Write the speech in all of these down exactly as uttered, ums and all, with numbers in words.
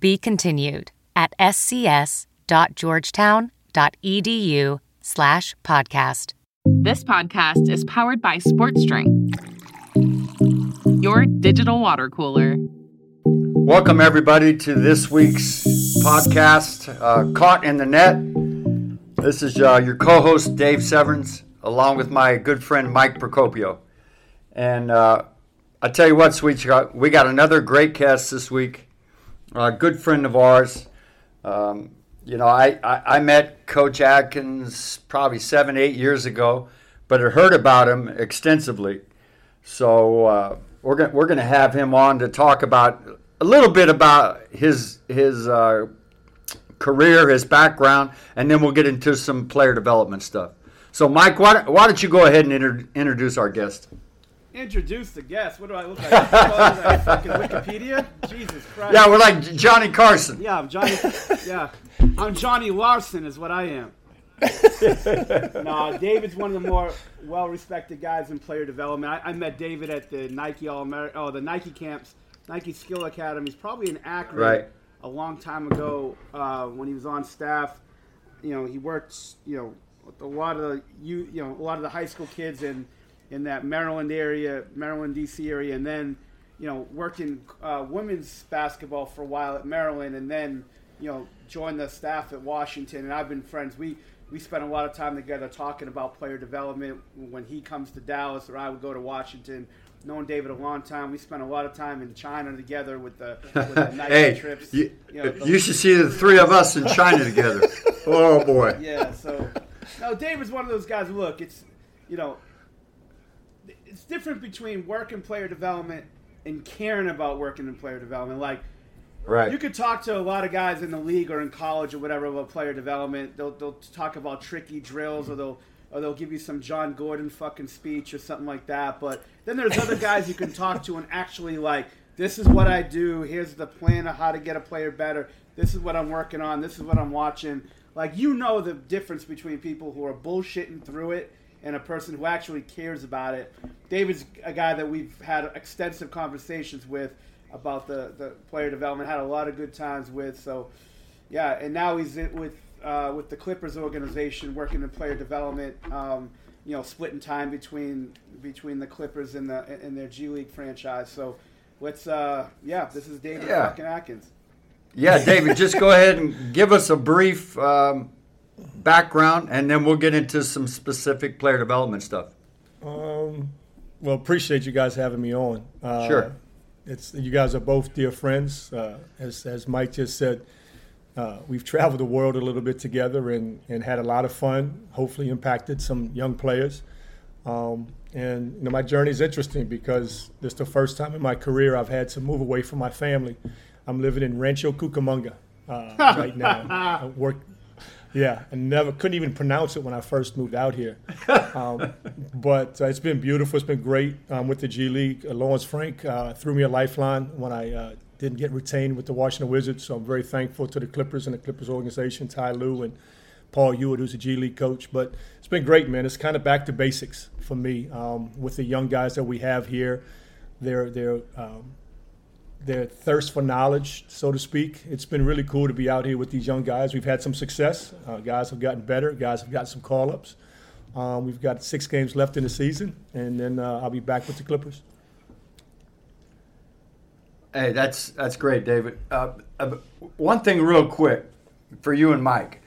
Be continued at scs.georgetown.edu slash podcast. This podcast is powered by Sports Drink, your digital water cooler. Welcome, everybody, to this week's podcast, uh, Caught in the Net. This is uh, your co-host, Dave Severns, along with my good friend, Mike Procopio. And uh, I tell you what, sweetheart, we got another great guest this week. A good friend of ours. Um, you know, I, I, I met Coach Atkins probably seven, eight years ago, but I heard about him extensively. So uh, we're gonna we're gonna have him on to talk about a little bit about his his uh, career, his background, and then we'll get into some player development stuff. So, Mike, why don't, why don't you go ahead and inter- introduce our guest? Introduce the guest. What do I look like? I like fucking Wikipedia? Jesus Christ. Yeah, we're like Johnny Carson. Yeah, I'm Johnny. Yeah, I'm Johnny Larson is what I am. No, David's one of the more well-respected guys in player development. I, I met David at the Nike All America, oh, the Nike camps, Nike Skill Academies, probably in Akron, right, a long time ago uh, when he was on staff. You know, he worked, you know, with a lot of the, you, you know, a lot of the high school kids and in that Maryland area, Maryland, D C area, and then, you know, worked in uh, women's basketball for a while at Maryland, and then, you know, joined the staff at Washington, and I've been friends. We we spent a lot of time together talking about player development when he comes to Dallas or I would go to Washington. Known David a long time. We spent a lot of time in China together with the, with the Nike hey, trips. You, you, know, the, you should see the three of us in China together. Oh, boy. Yeah, so, no, David's one of those guys. Look, it's, you know, it's different between work and player development and caring about working in player development. Like, right, you could talk to a lot of guys in the league or in college or whatever about player development. They'll they'll talk about tricky drills or they'll or they'll give you some John Gordon fucking speech or something like that. But then there's other guys you can talk to and actually like, this is what I do. Here's the plan of how to get a player better. This is what I'm working on. This is what I'm watching. Like, you know the difference between people who are bullshitting through it and a person who actually cares about it. David's a guy that we've had extensive conversations with about the, the player development, had a lot of good times with. So, yeah, and now he's with uh, with the Clippers organization working in player development, um, you know, splitting time between between the Clippers and, the, and their G League franchise. So, let's, uh, yeah, this is David yeah. fucking Atkins. Yeah, David, just go ahead and give us a brief um background, and then we'll get into some specific player development stuff. Um, well, appreciate you guys having me on. Uh, sure. It's you guys are both dear friends. Uh, as as Mike just said, uh, we've traveled the world a little bit together and, and had a lot of fun, hopefully impacted some young players. Um, and you know, my journey is interesting because this is the first time in my career I've had to move away from my family. I'm living in Rancho Cucamonga uh, right now. I work. Yeah, I never couldn't even pronounce it when I first moved out here. Um, but uh, it's been beautiful. It's been great um, with the G League. Uh, Lawrence Frank uh, threw me a lifeline when I uh, didn't get retained with the Washington Wizards. So I'm very thankful to the Clippers and the Clippers organization, Ty Lue and Paul Ewart, who's a G League coach. But it's been great, man. It's kind of back to basics for me um, with the young guys that we have here. They're, they're, um, their thirst for knowledge, so to speak. It's been really cool to be out here with these young guys. We've had some success. Uh, guys have gotten better. Guys have got some call-ups. Um, we've got six games left in the season, and then uh, I'll be back with the Clippers. Hey, that's that's great, David. Uh, uh, one thing real quick for you and Mike.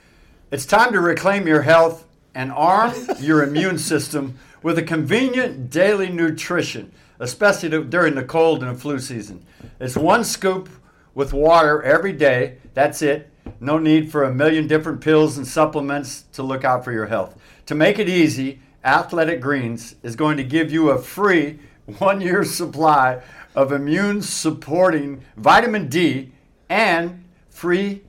It's time to reclaim your health and arm your immune system with a convenient daily nutrition, especially to, during the cold and the flu season. It's one scoop with water every day. That's it. No need for a million different pills and supplements to look out for your health. To make it easy, Athletic Greens is going to give you a free one-year supply of immune-supporting vitamin D and free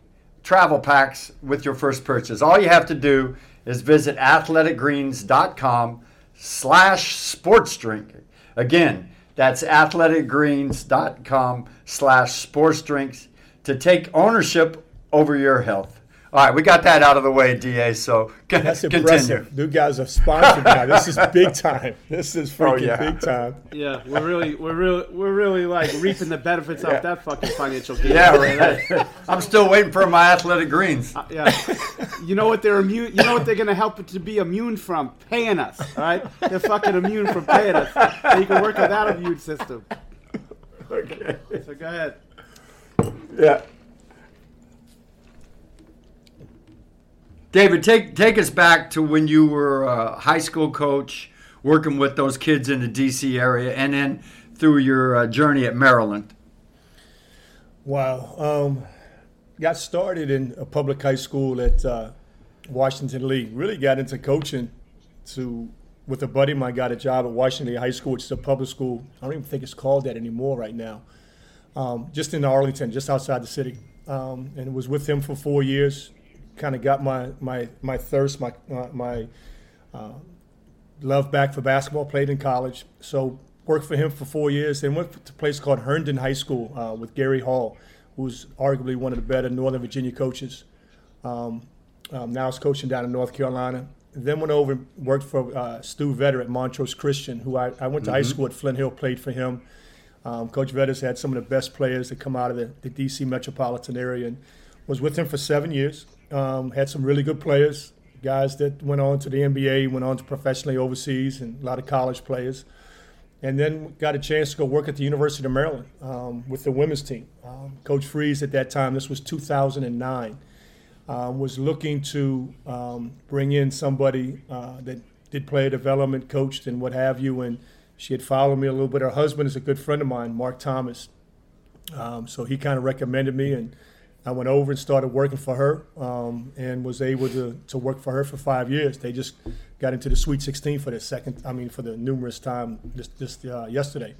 travel packs with your first purchase. All you have to do is visit athletic greens dot com slash sports drink. Again, that's athletic greens dot com slash sports drinks to take ownership over your health. All right, we got that out of the way, D A, so c- That's continue. Impressive. You guys are sponsored now. This is big time. This is freaking oh, yeah. big time. Yeah, we're really, we're really, we're really like reaping the benefits yeah. of that fucking financial gain. Yeah, right. I'm still waiting for my Athletic Greens. Uh, yeah, you know what they're immune. You know what they're gonna help to be immune from? Paying us. All right, they're fucking immune from paying us. So you can work with that immune system. Okay. So go ahead. Yeah. David, take take us back to when you were a high school coach working with those kids in the D C area and then through your uh, journey at Maryland. Wow. Um, got started in a public high school at uh, Washington Lee. Really got into coaching to with a buddy of mine. Got a job at Washington Lee High School, which is a public school. I don't even think it's called that anymore right now. Um, just in Arlington, just outside the city. Um, and was with him for four years. Kind of got my my my thirst, my uh, my uh, love back for basketball. Played in college, so worked for him for four years. Then went to a place called Herndon High School uh, with Gary Hall, who's arguably one of the better Northern Virginia coaches. Um, um, now he's coaching down in North Carolina. And then went over and worked for uh, Stu Vetter at Montrose Christian, who I, I went to mm-hmm. high school at Flint Hill. Played for him. Um, Coach Vetter's had some of the best players that come out of the, the D C metropolitan area, and was with him for seven years. Um, had some really good players, guys that went on to the N B A, went on to professionally overseas, and a lot of college players. And then got a chance to go work at the University of Maryland um, with the women's team. Um, Coach Freeze at that time, this was two thousand nine, uh, was looking to um, bring in somebody uh, that did player development, coached, and what have you. And she had followed me a little bit. Her husband is a good friend of mine, Mark Thomas. Um, so he kind of recommended me, and I went over and started working for her um, and was able to, to work for her for five years. They just got into the Sweet sixteen for the second, I mean, for the numerous time just, just uh, yesterday.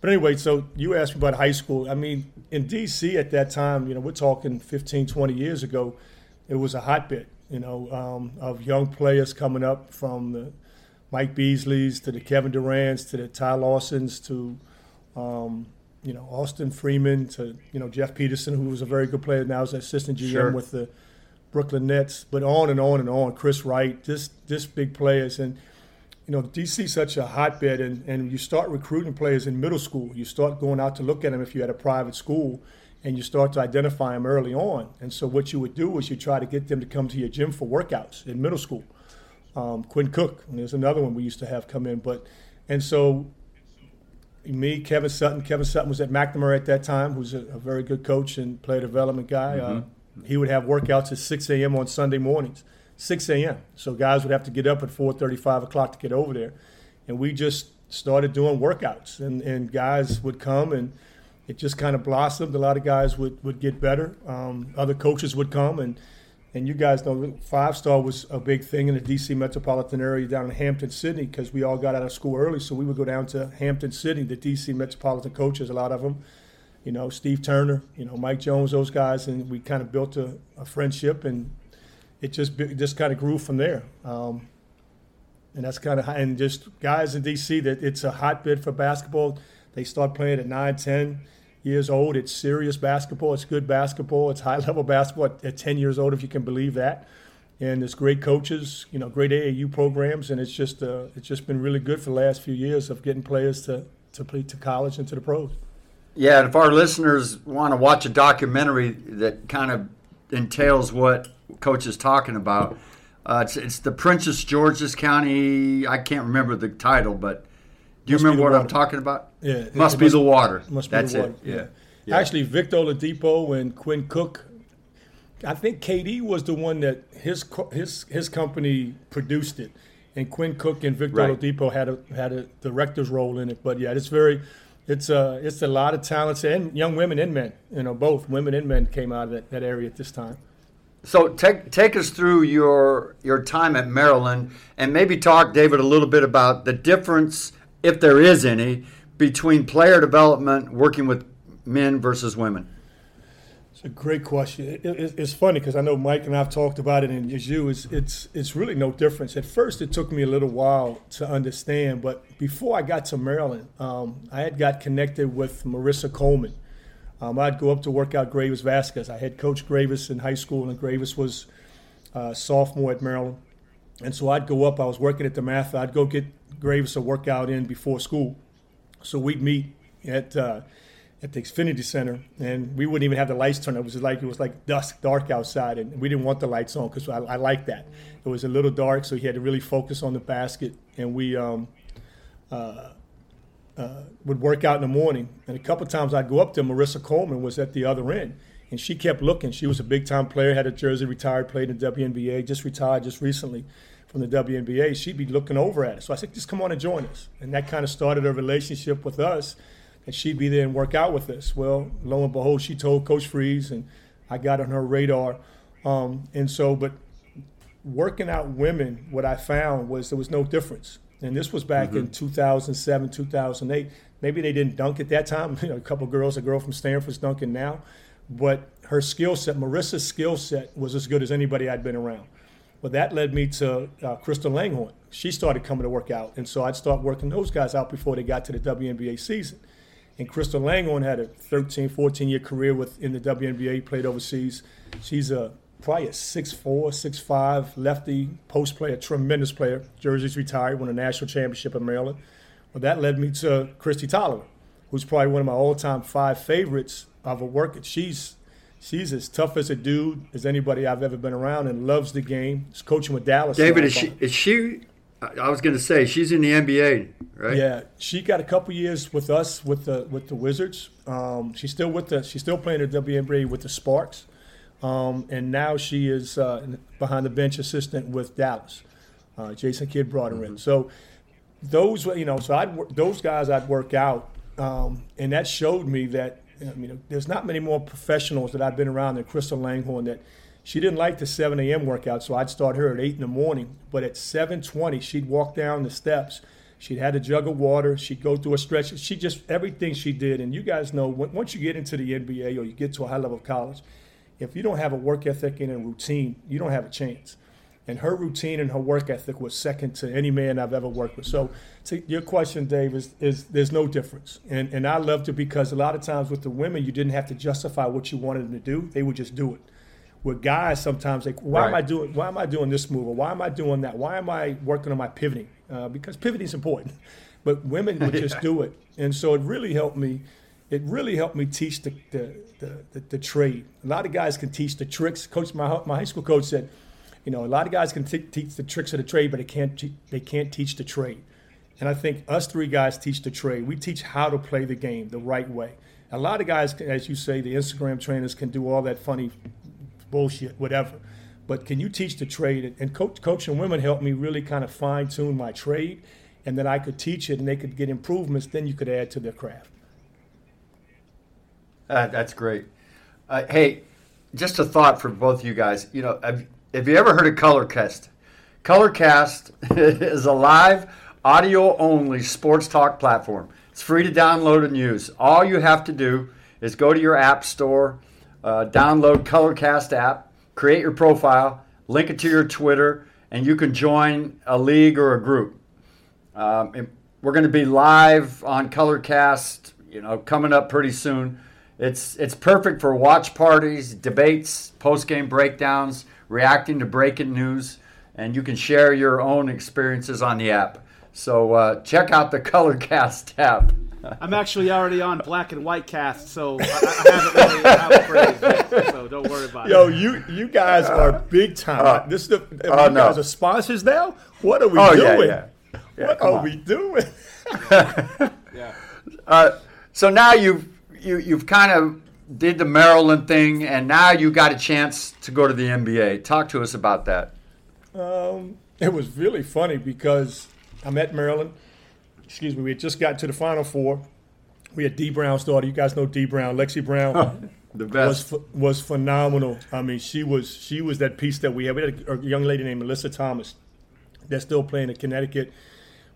But anyway, so you asked me about high school. I mean, in D C at that time, you know, we're talking fifteen, twenty years ago, it was a hotbed, you know, um, of young players coming up from the Mike Beasleys to the Kevin Durants to the Ty Lawsons to um, – you know, Austin Freeman to, you know, Jeff Peterson, who was a very good player, now is an assistant G M sure. with the Brooklyn Nets, but on and on and on, Chris Wright, just just big players. And, you know, D C is such a hotbed, and, and you start recruiting players in middle school. You start going out to look at them if you had a private school, and you start to identify them early on. And so what you would do is you try to get them to come to your gym for workouts in middle school. Um, Quinn Cook, and there's another one we used to have come in. But and so – me, Kevin Sutton. Kevin Sutton was at McNamara at that time, who's a, a very good coach and player development guy. Mm-hmm. Uh, he would have workouts at six a.m. on Sunday mornings, six a.m. So guys would have to get up at four thirty, five o'clock to get over there. And we just started doing workouts. And, and guys would come, and it just kind of blossomed. A lot of guys would, would get better. Um, other coaches would come. And, and you guys know five-star was a big thing in the D C metropolitan area down in Hampton, Sydney, because we all got out of school early. So we would go down to Hampton, Sydney, the D C metropolitan coaches, a lot of them, you know, Steve Turner, you know, Mike Jones, those guys. And we kind of built a, a friendship, and it just it just kind of grew from there. Um, and that's kind of – and just guys in D C, that it's a hotbed for basketball. They start playing at nine, ten years old. It's serious basketball. It's good basketball. It's high-level basketball at, at ten years old, if you can believe that. And there's great coaches, you know, great A A U programs, and it's just uh, it's just been really good for the last few years of getting players to to play to college and to the pros. Yeah, and if our listeners want to watch a documentary that kind of entails what Coach is talking about, uh, it's it's the Princess George's County. I can't remember the title, but do you must remember what water. I'm talking about? Yeah, must it, it be must, the water. Must be That's the water. It. Yeah. Yeah. Actually, Victor Oladipo and Quinn Cook. I think K D was the one that his his his company produced it, and Quinn Cook and Victor right. Oladipo had a had a director's role in it. But yeah, it's very, it's a it's a lot of talents and young women and men. You know, both women and men came out of that, that area at this time. So take take us through your your time at Maryland, and maybe talk, David, a little bit about the difference, if there is any, between player development working with men versus women. It's a great question. It, it, it's funny because I know Mike and I've talked about it, and as you, it's it's it's really no difference. At first, it took me a little while to understand, but before I got to Maryland, um, I had got connected with Marissa Coleman. Um, I'd go up to work out Gravis Vasquez. I had coached Gravis in high school, and Gravis was a uh, sophomore at Maryland. And so I'd go up. I was working at the math. I'd go get Gravis a workout in before school. So we'd meet at uh, at the Xfinity Center, and we wouldn't even have the lights turned. It was like it was like dusk, dark outside, and we didn't want the lights on because I, I liked that. It was a little dark, so he had to really focus on the basket, and we um, uh, Uh, would work out in the morning. And a couple of times I'd go up there. Marissa Coleman was at the other end, and she kept looking. She was a big-time player, had a jersey, retired, played in the W N B A, just retired just recently from the W N B A. She'd be looking over at us. So I said, just come on and join us. And that kind of started her relationship with us, and she'd be there and work out with us. Well, lo and behold, she told Coach Freeze, and I got on her radar. Um, and so, but working out women, what I found was there was no difference. And this was back mm-hmm. in two thousand seven, two thousand eight. Maybe they didn't dunk at that time. You know, a couple of girls, a girl from Stanford's dunking now. But her skill set, Marissa's skill set, was as good as anybody I'd been around. Well, that led me to uh, Crystal Langhorne. She started coming to work out. And so I'd start working those guys out before they got to the W N B A season. And Crystal Langhorne had a thirteen, fourteen-year career with in the W N B A, played overseas. She's a probably a six four, six five, lefty post player, tremendous player. Jersey's retired, won a national championship in Maryland. Well, that led me to Christy Tolliver, who's probably one of my all-time five favorites of a work. She's she's as tough as a dude as anybody I've ever been around and loves the game. She's coaching with Dallas. David, is she, is she – I was going to say, she's in the N B A, right? Yeah. She got a couple years with us, with the with the Wizards. Um, she's still with the – she's still playing the W N B A with the Sparks. Um, and now she is uh, behind the bench assistant with Dallas. Uh, Jason Kidd brought her mm-hmm. in. So those, you know, so I'd those guys I'd work out, um, and that showed me that I mean, there's not many more professionals that I've been around than Crystal Langhorne. That she didn't like the seven a.m. workout, so I'd start her at eight in the morning. But at seven twenty, she'd walk down the steps. She'd had a jug of water. She'd go through a stretch. She just everything she did, and you guys know once you get into the N B A or you get to a high level of college. If you don't have a work ethic and a routine, you don't have a chance. And her routine and her work ethic was second to any man I've ever worked with. So to your question, Dave, is, is there's no difference. And and I loved it because a lot of times with the women, you didn't have to justify what you wanted them to do. They would just do it. With guys, sometimes they, why right. am I doing why am I doing this move? Or why am I doing that? Why am I working on my pivoting? Uh, because pivoting is important. But women would just yeah. do it. And so it really helped me. It really helped me teach the the, the the the trade. A lot of guys can teach the tricks. Coach, my my high school coach said, you know, a lot of guys can t- teach the tricks of the trade, but they can't te- they can't teach the trade. And I think us three guys teach the trade. We teach how to play the game the right way. A lot of guys, as you say, the Instagram trainers can do all that funny bullshit, whatever. But can you teach the trade? And coach, coach and women helped me really kind of fine tune my trade, and then I could teach it, and they could get improvements. Then you could add to their craft. Uh, that's great. Uh, hey, just a thought for both you guys. You know, have, have you ever heard of ColorCast? ColorCast is a live, audio-only sports talk platform. It's free to download and use. All you have to do is go to your app store, uh, download ColorCast app, create your profile, link it to your Twitter, and you can join a league or a group. Um, and we're going to be live on ColorCast, you know, coming up pretty soon. It's it's perfect for watch parties, debates, post-game breakdowns, reacting to breaking news, and you can share your own experiences on the app. So uh, check out the ColorCast app. I'm actually already on Black and White Cast, so I, I haven't really have a phrase, so don't worry about Yo, it. Yo, you you guys are big time. Uh, this is the, uh, you no. guys are sponsors now? What are we oh, doing? Yeah, yeah. Yeah, what are on. we doing? yeah. yeah. Uh, so now you've... you, you've kind of did the Maryland thing, and now you got a chance to go to the N B A. Talk to us about that. Um, it was really funny because I'm at Maryland. Excuse me. We had just gotten to the Final Four. We had Dee Brown's daughter. You guys know Dee Brown. Lexi Brown oh, the best. was was phenomenal. I mean, she was she was that piece that we had. We had a, a young lady named Melissa Thomas that's still playing in Connecticut,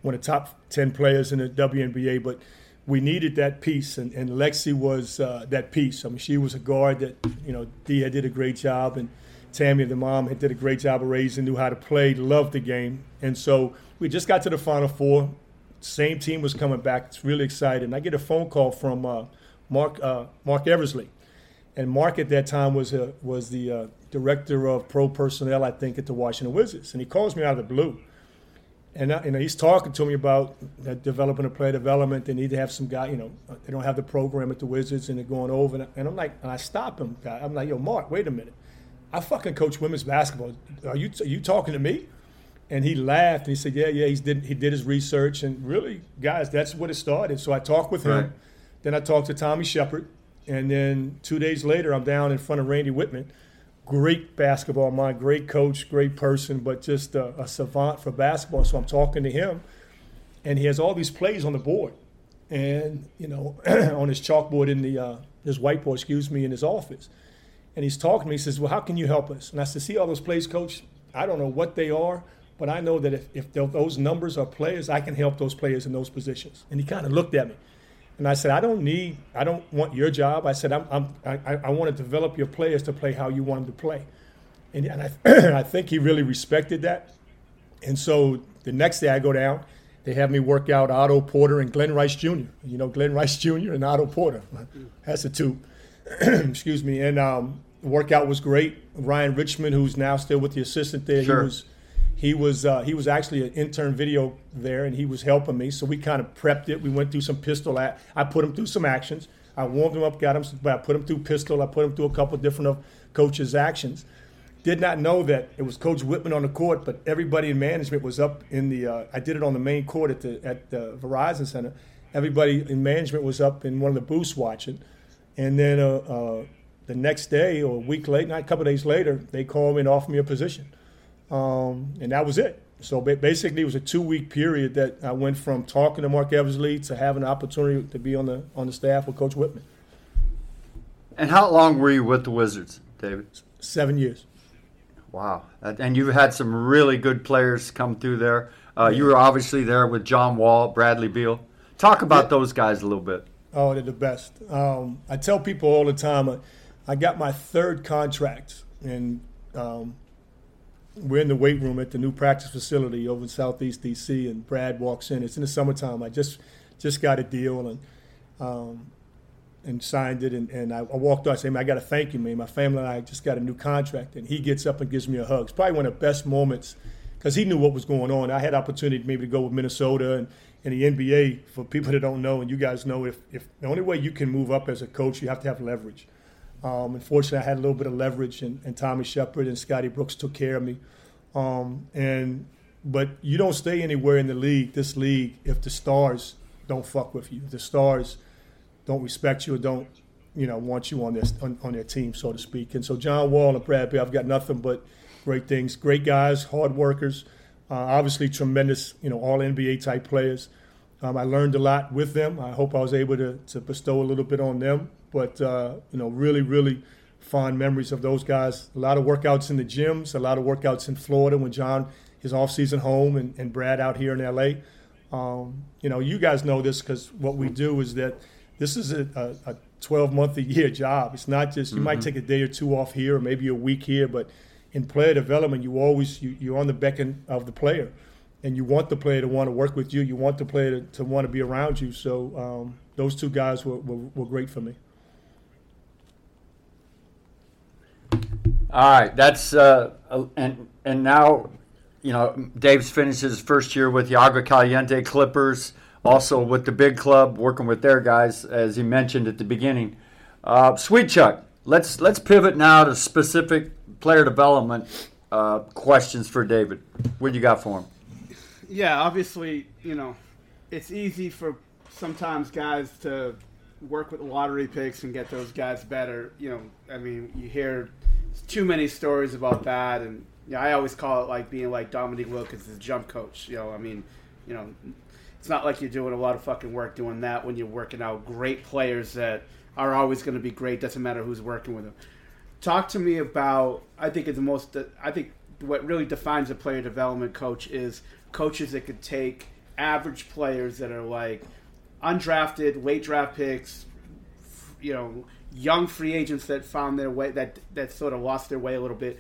one of the top ten players in the W N B A. But we needed that piece, and, and Lexi was uh, that piece. I mean, she was a guard that, you know, Dee had did a great job, and Tammy, the mom, had did a great job of raising, knew how to play, loved the game. And so we just got to the Final Four. Same team was coming back. It's really exciting. I get a phone call from uh, Mark uh, Mark Eversley, and Mark at that time was a, was the uh, director of pro personnel, I think, at the Washington Wizards. And he calls me out of the blue, and I, you know, he's talking to me about uh, developing a player development. They need to have some guy. You know, they don't have the program at the Wizards, and they're going over. And, and I'm like, and I stop him. I'm like, yo, Mark, wait a minute. I fucking coach women's basketball. Are you are you talking to me? And he laughed, and he said, yeah, yeah, he's did, he did his research. And really, guys, that's what it started. So I talked with him. Right. Then I talked to Tommy Shepard. And then two days later, I'm down in front of Randy Whitman. Great basketball mind, great coach, great person, but just a, a savant for basketball. So I'm talking to him, and he has all these plays on the board. And, you know, on his chalkboard in the uh, – his whiteboard, excuse me, in his office. And he's talking to me. He says, well, how can you help us? And I said, see all those plays, Coach? I don't know what they are. But I know that if, if those numbers are players, I can help those players in those positions. And he kind of looked at me. And I said, I don't need, I don't want your job. I said, I'm, I'm, I, I want to develop your players to play how you want them to play. And, and I, I think he really respected that. And so the next day I go down, they have me work out Otto Porter and Glenn Rice Junior You know, Glenn Rice Junior and Otto Porter. That's the two. Excuse me. And um, the workout was great. Ryan Richmond, who's now still with the assistant there, sure. he was He was uh, he was actually an intern video there, and he was helping me. So we kind of prepped it. We went through some pistol. At, I put him through some actions. I warmed him up, got him, but I put him through pistol. I put him through a couple of different of coaches' actions. Did not know that it was Coach Whitman on the court, but everybody in management was up in the. Uh, I did it on the main court at the at the Verizon Center. Everybody in management was up in one of the booths watching, and then uh, uh, the next day or a week later, not a couple of days later, they called me and offered me a position. Um, and that was it. So basically it was a two-week period that I went from talking to Mark Eversley to having an opportunity to be on the on the staff with Coach Whitman. And how long were you with the Wizards, David? Seven years. Wow. And you had some really good players come through there. Uh, you were obviously there with John Wall, Bradley Beal. Talk about yeah. those guys a little bit. Oh, they're the best. Um, I tell people all the time, I, I got my third contract, and um, – we're in the weight room at the new practice facility over in Southeast D C, and Brad walks in. It's in the summertime. I just just got a deal and um, and signed it, and, and I walked out. I said, I got to thank you, man. My family and I just got a new contract. And he gets up and gives me a hug. It's probably one of the best moments because he knew what was going on. I had opportunity maybe to go with Minnesota and, and the N B A. For people that don't know, and you guys know, if, if the only way you can move up as a coach, you have to have leverage. Um, unfortunately, I had a little bit of leverage, and, and Tommy Shepard and Scotty Brooks took care of me. Um, and but you don't stay anywhere in the league, this league, if the stars don't fuck with you, if the stars don't respect you or don't, you know, want you on their on, on their team, so to speak. And so John Wall and Brad Beal, I've got nothing but great things, great guys, hard workers, uh, obviously tremendous, you know, all N B A type players. Um, I learned a lot with them. I hope I was able to, to bestow a little bit on them. But, uh, you know, really, really fond memories of those guys. A lot of workouts in the gyms, a lot of workouts in Florida when John, his off-season home, and, and Brad out here in L A. Um, you know, you guys know this because what we do is that this is a, a, a twelve-month-a-year job. It's not just you mm-hmm. might take a day or two off here or maybe a week here, but in player development, you always you, you're on the beckon of the player, and you want the player to want to work with you. You want the player to, to want to be around you. So um, those two guys were, were, were great for me. All right, that's uh, and and now, you know, Dave's finished his first year with the Agua Caliente Clippers, also with the big club, working with their guys, as he mentioned at the beginning. Uh, Sweet Chuck, let's let's pivot now to specific player development uh, questions for David. What do you got for him? Yeah, obviously, you know, it's easy for sometimes guys to work with lottery picks and get those guys better. You know, I mean, you hear too many stories about that, and yeah, I always call it like being like Dominique Wilkins, the jump coach. You know, I mean, you know, it's not like you're doing a lot of fucking work doing that when you're working out great players that are always going to be great. Doesn't matter who's working with them. Talk to me about. I think it's the most. I think what really defines a player development coach is coaches that could take average players that are like undrafted, late draft picks, you know, young free agents that found their way, that that sort of lost their way a little bit.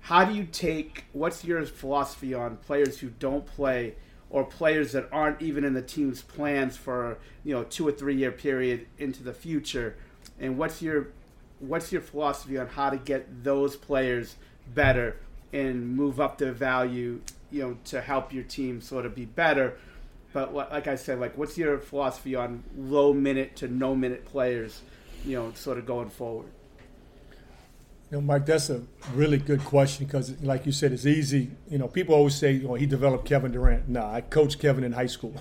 How do you take, what's your philosophy on players who don't play or players that aren't even in the team's plans for, you know, two or three year period into the future? And what's your, what's your philosophy on how to get those players better and move up their value, you know, to help your team sort of be better? But like I said, like, what's your philosophy on low minute to no minute players, you know, sort of going forward? You know, Mike, that's a really good question because, like you said, it's easy. You know, people always say, "Oh, he developed Kevin Durant." Nah, I coached Kevin in high school.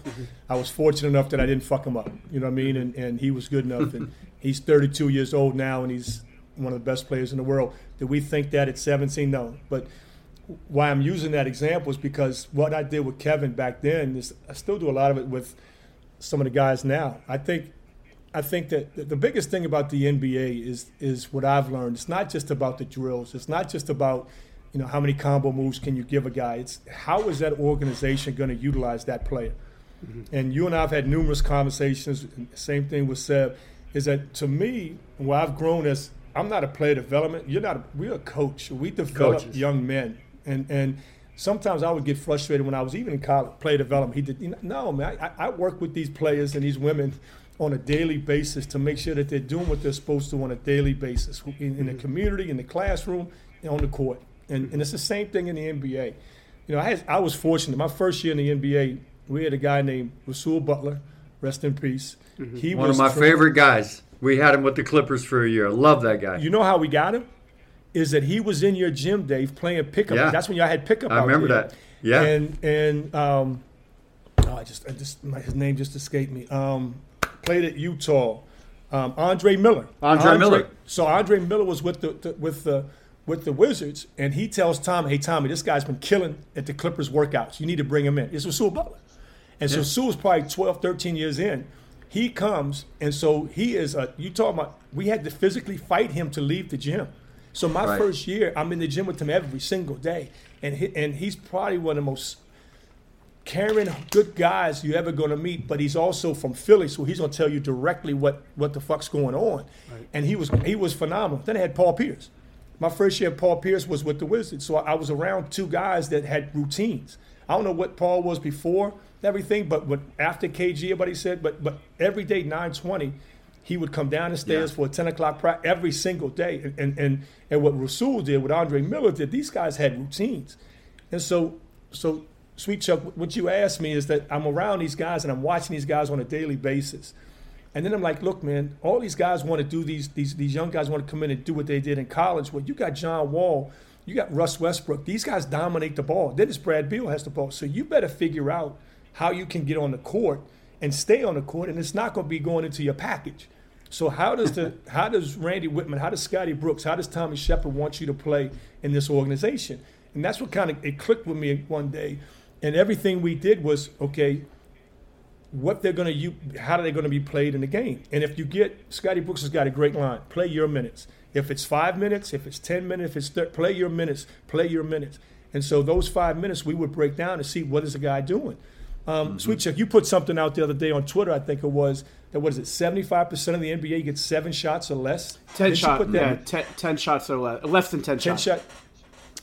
I was fortunate enough that I didn't fuck him up. You know what I mean? And and he was good enough. And he's thirty-two years old now, and he's one of the best players in the world. Did we think that at seventeen? No, but. Why I'm using that example is because what I did with Kevin back then is I still do a lot of it with some of the guys now. I think I think that the biggest thing about the N B A is is what I've learned. It's not just about the drills. It's not just about, you know, how many combo moves can you give a guy. It's how is that organization going to utilize that player? Mm-hmm. And you and I have had numerous conversations. Same thing with Seb. Is that to me, where I've grown as I'm not a player development. You're not. A, we're a coach. We develop Coaches. young men. And and sometimes I would get frustrated when I was even in college, player development. He did, you know, no, man, I, I work with these players and these women on a daily basis to make sure that they're doing what they're supposed to on a daily basis in, in the community, in the classroom, and on the court. And and it's the same thing in the N B A. You know, I had, I was fortunate. My first year in the N B A, we had a guy named Rasul Butler, rest in peace. Mm-hmm. He One was of my training. favorite guys. We had him with the Clippers for a year. Love that guy. You know how we got him? Is that he was in your gym, Dave, playing pickup. Yeah. That's when y'all had pickup. I out remember there. that. Yeah. And and um, oh, I just I just my, his name just escaped me. Um, played at Utah. Um, Andre Miller. Andre, Andre Miller. So Andre Miller was with the, the with the with the Wizards, and he tells Tommy, "Hey Tommy, this guy's been killing at the Clippers workouts. You need to bring him in." It's Rasul Butler, and yeah. so Rasul's probably twelve, thirteen years in. He comes, and so he is a. You talking about? We had to physically fight him to leave the gym. So my right. first year, I'm in the gym with him every single day, and he, and he's probably one of the most caring, good guys you're ever going to meet. But he's also from Philly, so he's going to tell you directly what, what the fuck's going on. Right. And he was he was phenomenal. Then I had Paul Pierce. My first year, Paul Pierce was with the Wizards, so I, I was around two guys that had routines. I don't know what Paul was before everything, but what after K G, everybody said, but but every day nine twenty. He would come down the stairs yeah. for a ten o'clock practice every single day. And, and and and what Rasul did, what Andre Miller did, these guys had routines. And so, so Sweet Chuck, what you asked me is that I'm around these guys and I'm watching these guys on a daily basis. And then I'm like, look, man, all these guys want to do these, these, these young guys want to come in and do what they did in college. Well, you got John Wall, you got Russ Westbrook. These guys dominate the ball. Then it's Brad Beal has the ball. So you better figure out how you can get on the court and stay on the court, and it's not going to be going into your package. So how does the how does Randy Whitman, how does Scottie Brooks, how does Tommy Shepard want you to play in this organization? And that's what kind of it clicked with me one day. And everything we did was okay. What they're going to you how are they going to be played in the game? And if you get Scottie Brooks has got a great line, play your minutes. If it's five minutes, if it's ten minutes, if it's thirty, play your minutes, play your minutes. And so those five minutes we would break down and see what is the guy doing. Um, mm-hmm. Sweet Chuck, you put something out the other day on Twitter, I think it was, that what is it, seventy-five percent of the N B A gets seven shots or less? Ten shots, yeah, ten, ten shots or less, less than ten, ten shots. Shot,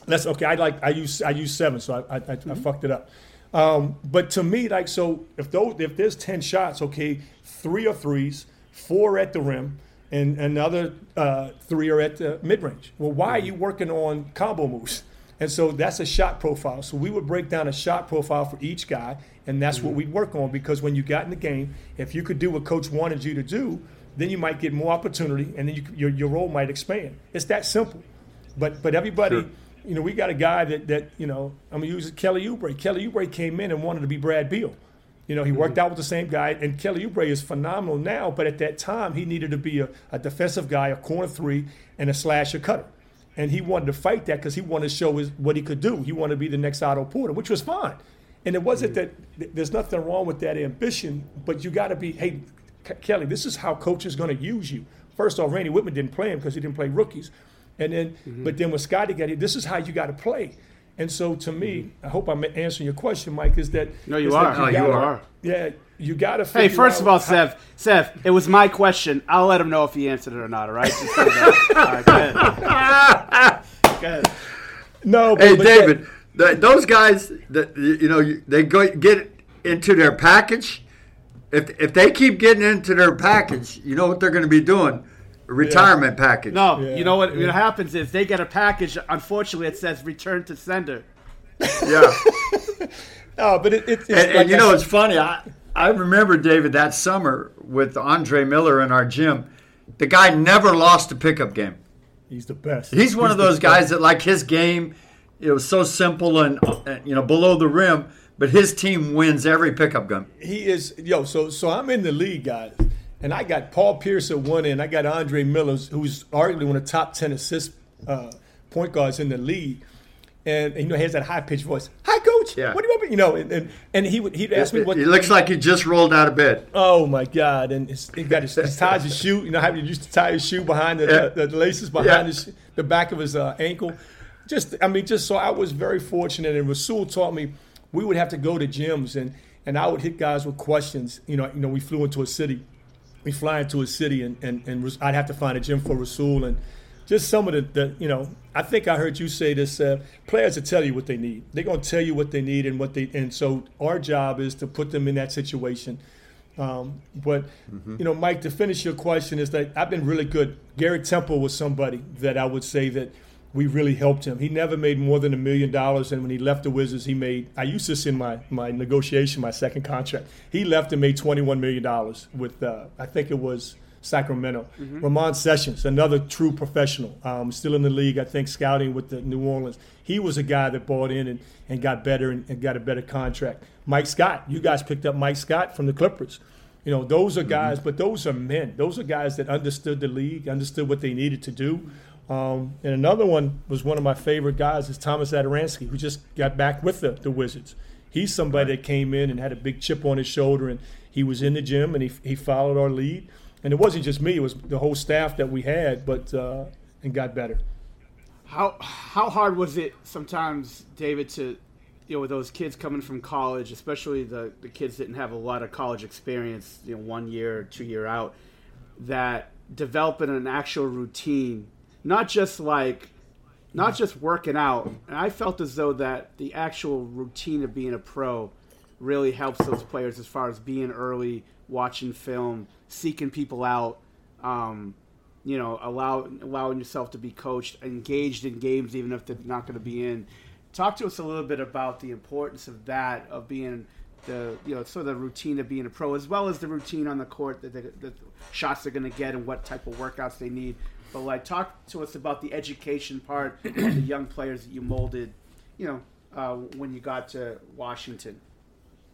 less, okay, I like I use I use seven, so I I, mm-hmm. I fucked it up. Um, but to me, like, so if those if there's ten shots, okay, three are threes, four at the rim, and another uh, three are at the mid range. Well, why mm-hmm. are you working on combo moves? And so that's a shot profile. So we would break down a shot profile for each guy, and that's mm-hmm. what we'd work on because when you got in the game, if you could do what coach wanted you to do, then you might get more opportunity, and then you, your your role might expand. It's that simple. But but everybody, sure. you know, we got a guy that, that you know, I'm going to use Kelly Oubre. Kelly Oubre came in and wanted to be Brad Beal. You know, he worked out with the same guy, and Kelly Oubre is phenomenal now, but at that time, he needed to be a, a defensive guy, a corner three, and a slasher cutter. And he wanted to fight that because he wanted to show his, what he could do. He wanted to be the next Otto Porter, which was fine. And it wasn't that there's nothing wrong with that ambition, but you got to be, hey, K- Kelly, this is how coach is going to use you. First off, Randy Whitman didn't play him because he didn't play rookies. And then, mm-hmm. But then when Scottie got here, this is how you got to play. And so to me, mm-hmm. I hope I'm answering your question, Mike, is that... No, you are. You, oh, gotta, you are. Yeah, you got to figure Hey, first out of all, Seth, how... Seth, it was my question. I'll let him know if he answered it or not, all right? Just all right, go ahead. Go ahead. No, but... Hey, but David, that, those guys, that you know, they go, get into their package. If if they keep getting into their package, you know what they're going to be doing. Retirement yeah. package. No, yeah. you know what, yeah. what happens is they get a package. Unfortunately, it says return to sender. Yeah. No, but it, it, it's. And, like and you I know, said. It's funny. I, I remember, David, that summer with Andre Miller in our gym. The guy never lost a pickup game. He's the best. He's one He's of those guys best. That, like, his game, it was so simple and, you know, below the rim, but his team wins every pickup game. He is, yo, so, so I'm in the league, guys. And I got Paul Pierce at one end. I got Andre Miller, who's arguably one of the top ten assist uh, point guards in the league. And, and you know, he has that high-pitched voice. Hi, Coach. Yeah. What do you want? You know, and, and, and he would he'd ask me what. He looks like he just rolled out of bed. Oh my God! And his, he got his, his ties his shoe. You know how he used to tie his shoe behind the, yeah. the, the laces behind yeah. his, the back of his uh, ankle. Just, I mean, just so I was very fortunate. And Rasul taught me we would have to go to gyms, and and I would hit guys with questions. You know, you know, we flew into a city. We fly into a city, and, and, and I'd have to find a gym for Rasul. And just some of the, the you know, I think I heard you say this, uh, players will tell you what they need. They're going to tell you what they need and what they – and so our job is to put them in that situation. Um, but, mm-hmm. you know, Mike, to finish your question is that I've been really good. Gary Temple was somebody that I would say that we really helped him. He never made more than a million dollars, and when he left the Wizards, he made – I used this in my, my negotiation, my second contract. He left and made twenty-one million dollars with, uh, I think it was Sacramento. Mm-hmm. Ramon Sessions, another true professional, um, still in the league, I think, scouting with the New Orleans. He was a guy that bought in and, and got better and, and got a better contract. Mike Scott, you guys picked up Mike Scott from the Clippers. You know, those are guys, mm-hmm. but those are men. Those are guys that understood the league, understood what they needed to do. Um, and another one was one of my favorite guys is Thomas Adoransky, who just got back with the, the Wizards. He's somebody that came in and had a big chip on his shoulder, and he was in the gym, and he he followed our lead. And it wasn't just me; it was the whole staff that we had, but uh, and got better. How how hard was it sometimes, David, to you know with those kids coming from college, especially the the kids didn't have a lot of college experience, you know, one year or two year out, that developing an actual routine. Not just like, not just working out. And I felt as though that the actual routine of being a pro really helps those players as far as being early, watching film, seeking people out, um, you know, allow, allowing yourself to be coached, engaged in games even if they're not going to be in. Talk to us a little bit about the importance of that, of being the, you know, sort of the routine of being a pro, as well as the routine on the court, that the shots they're going to get and what type of workouts they need. But like, talk to us about the education part of the young players that you molded, you know, uh, when you got to Washington.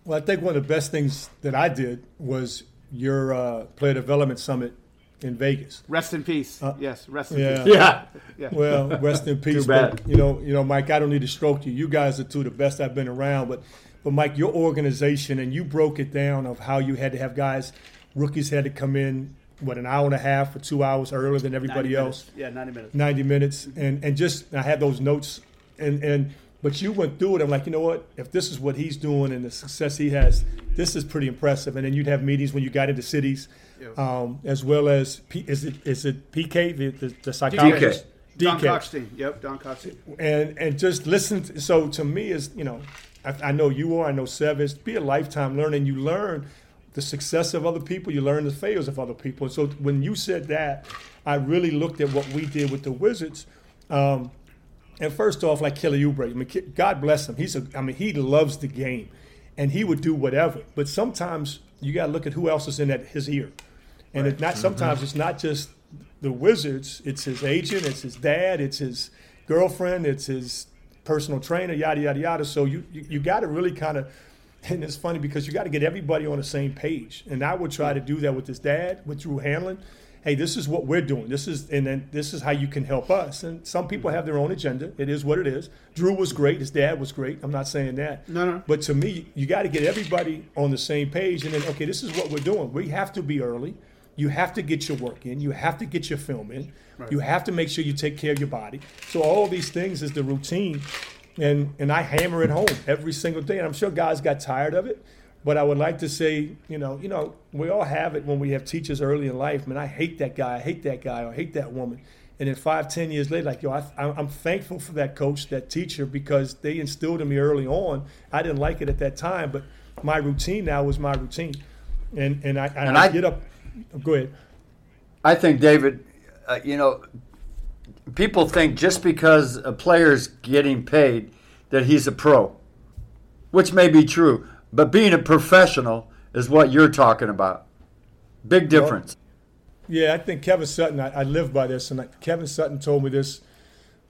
Well, I think one of the best things that I did was your uh, player development summit in Vegas. Rest in peace. Uh, yes, rest in yeah. peace. Yeah. yeah. Well, rest in peace. Too bad. But, you know, you know, Mike, I don't need to stroke you. You guys are two of the best I've been around. But, but Mike, your organization, and you broke it down of how you had to have guys, rookies had to come in. What, an hour and a half or two hours earlier than everybody else? Yeah, ninety minutes. ninety minutes, and and just I had those notes, and and but you went through it. I'm like, you know what? If this is what he's doing and the success he has, this is pretty impressive. And then you'd have meetings when you got into cities, um, as well as P, is it is it P K the the, the psychologist? D K. Don Cockstein. Yep, Don Cockstein. And and just listen. To, so to me is you know, I, I know you are. I know Severns. Be a lifetime learner. You learn. The success of other people, you learn the failures of other people. So when you said that, I really looked at what we did with the Wizards. Um, and first off, like Kelly Oubre, I mean, God bless him. He's a, I mean, he loves the game, and he would do whatever. But sometimes you got to look at who else is in that, his ear. And right. it not mm-hmm. sometimes it's not just the Wizards. It's his agent. It's his dad. It's his girlfriend. It's his personal trainer, yada, yada, yada. So you you, you got to really kind of And it's funny because you got to get everybody on the same page. And I would try to do that with his dad, with Drew Hanlon. Hey, this is what we're doing. This is, and then this is how you can help us. And some people have their own agenda. It is what it is. Drew was great. His dad was great. I'm not saying that. No, no. But to me, you got to get everybody on the same page. And then, okay, this is what we're doing. We have to be early. You have to get your work in. You have to get your film in. Right. You have to make sure you take care of your body. So all these things is the routine. And and I hammer it home every single day. And I'm sure guys got tired of it. But I would like to say, you know, you know, we all have it when we have teachers early in life. Man, I hate that guy. I hate that guy. Or I hate that woman. And then five, ten years later, like, yo, I, I'm thankful for that coach, that teacher, because they instilled in me early on. I didn't like it at that time, but my routine now is my routine. And and I, I, and I get up. Go ahead. I think, David, uh, you know, people think just because a player's getting paid that he's a pro, which may be true. But being a professional is what you're talking about. Big difference. Well, yeah, I think Kevin Sutton, I, I live by this. And I, Kevin Sutton told me this.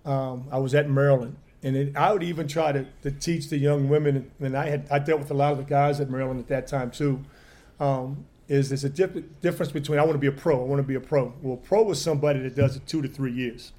Um, I was at Maryland. And it, I would even try to, to teach the young women, and I had I dealt with a lot of the guys at Maryland at that time too, um, is there's a dip, difference between I want to be a pro, I want to be a pro. Well, pro is somebody that does it two to three years.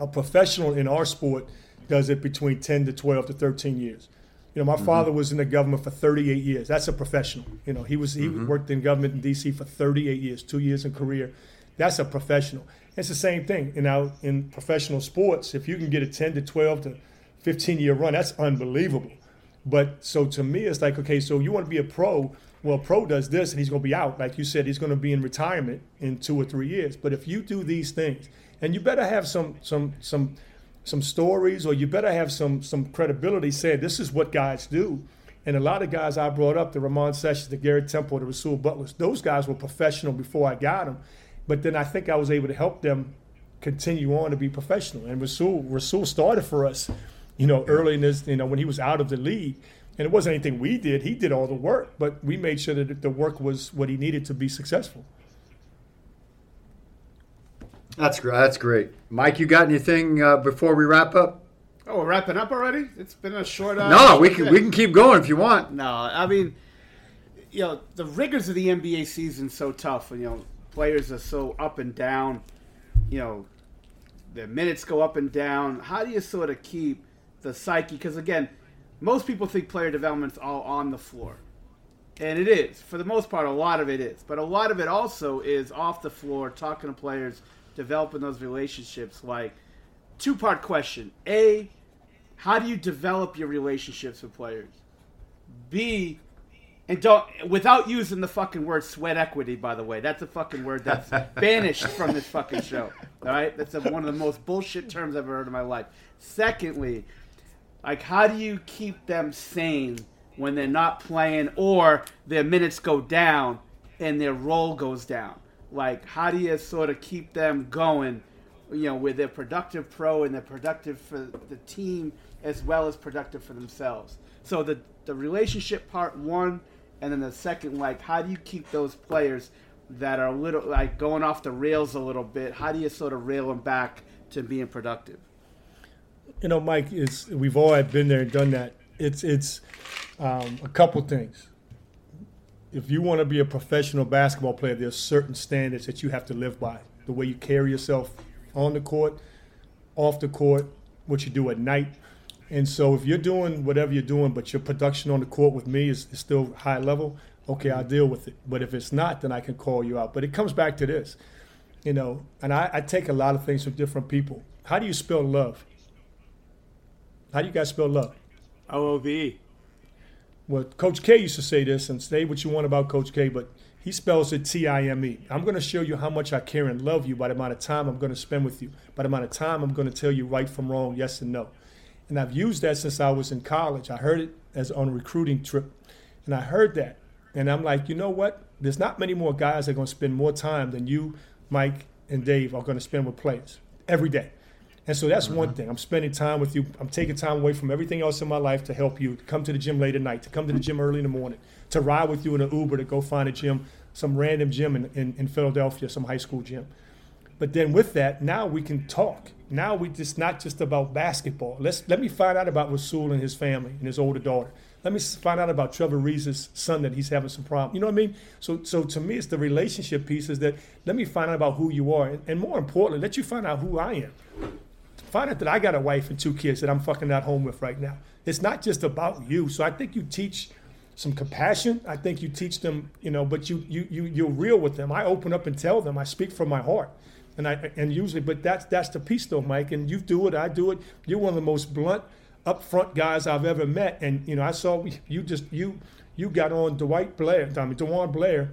A professional in our sport does it between ten to twelve to thirteen years. You know, my mm-hmm. father was in the government for thirty-eight years. That's a professional. You know, he was he mm-hmm. worked in government in D C for thirty-eight years, two years in career. That's a professional. It's the same thing. You know, in professional sports, if you can get a ten to twelve to fifteen-year run, that's unbelievable. But so to me, it's like, okay, so you want to be a pro. Well, a pro does this, and he's going to be out. Like you said, he's going to be in retirement in two or three years. But if you do these things, and you better have some some some – some stories, or you better have some some credibility saying this is what guys do. And a lot of guys I brought up, the Ramon Sessions, the Garrett Temple, the Rasul Butlers, those guys were professional before I got them. But then I think I was able to help them continue on to be professional. And Rasul Rasul started for us, you know, early in this, you know, when he was out of the league. And it wasn't anything we did. He did all the work, but we made sure that the work was what he needed to be successful. That's great. That's great. Mike, you got anything uh, before we wrap up? Oh, we're wrapping up already? It's been a short uh, No, we can, we can keep going if you want. No, I mean, you know, the rigors of the N B A season is so tough. And, you know, players are so up and down. You know, their minutes go up and down. How do you sort of keep the psyche? Because, again, most people think player development's all on the floor. And it is. For the most part, a lot of it is. But a lot of it also is off the floor, talking to players, developing those relationships. Like, two-part question. A, how do you develop your relationships with players? B, and don't, without using the fucking word sweat equity, by the way. That's a fucking word that's banished from this fucking show. All right? That's a, one of the most bullshit terms I've ever heard in my life. Secondly, like, how do you keep them sane when they're not playing or their minutes go down and their role goes down? Like, how do you sort of keep them going, you know, where they're productive pro and they're productive for the team as well as productive for themselves? So the, the relationship part one, and then the second, like, how do you keep those players that are a little, like, going off the rails a little bit? How do you sort of rail them back to being productive? You know, Mike, it's we've all been there and done that. It's, it's um, a couple things. If you want to be a professional basketball player, there's certain standards that you have to live by. The way you carry yourself on the court, off the court, what you do at night. And so if you're doing whatever you're doing, but your production on the court with me is, is still high level, okay, I'll deal with it. But if it's not, then I can call you out. But it comes back to this, you know, and I, I take a lot of things from different people. How do you spell love? How do you guys spell love? L O V E. Well, Coach K used to say this, and say what you want about Coach K, but he spells it T I M E. I'm going to show you how much I care and love you by the amount of time I'm going to spend with you, by the amount of time I'm going to tell you right from wrong, yes and no. And I've used that since I was in college. I heard it as on a recruiting trip, and I heard that. And I'm like, you know what? There's not many more guys that are going to spend more time than you, Mike, and Dave are going to spend with players every day. And so that's one thing. I'm spending time with you. I'm taking time away from everything else in my life to help you, to come to the gym late at night, to come to the gym early in the morning, to ride with you in an Uber, to go find a gym, some random gym in, in, in Philadelphia, some high school gym. But then with that, now we can talk. now we just not just about basketball. Let's let me find out about Rasul and his family and his older daughter. Let me find out about Trevor Reese's son that he's having some problem. You know what I mean? So so to me, it's the relationship piece is that let me find out about who you are. And more importantly, let you find out who I am. Find out that I got a wife and two kids that I'm fucking not home with right now. It's not just about you. So I think you teach some compassion. I think you teach them, you know, but you, you, you, you're real with them. I open up and tell them. I speak from my heart. And I and usually, but that's that's the piece though, Mike. And you do it, I do it. You're one of the most blunt, upfront guys I've ever met. And you know, I saw you just you you got on Dwight Blair, I mean, Dewan Blair,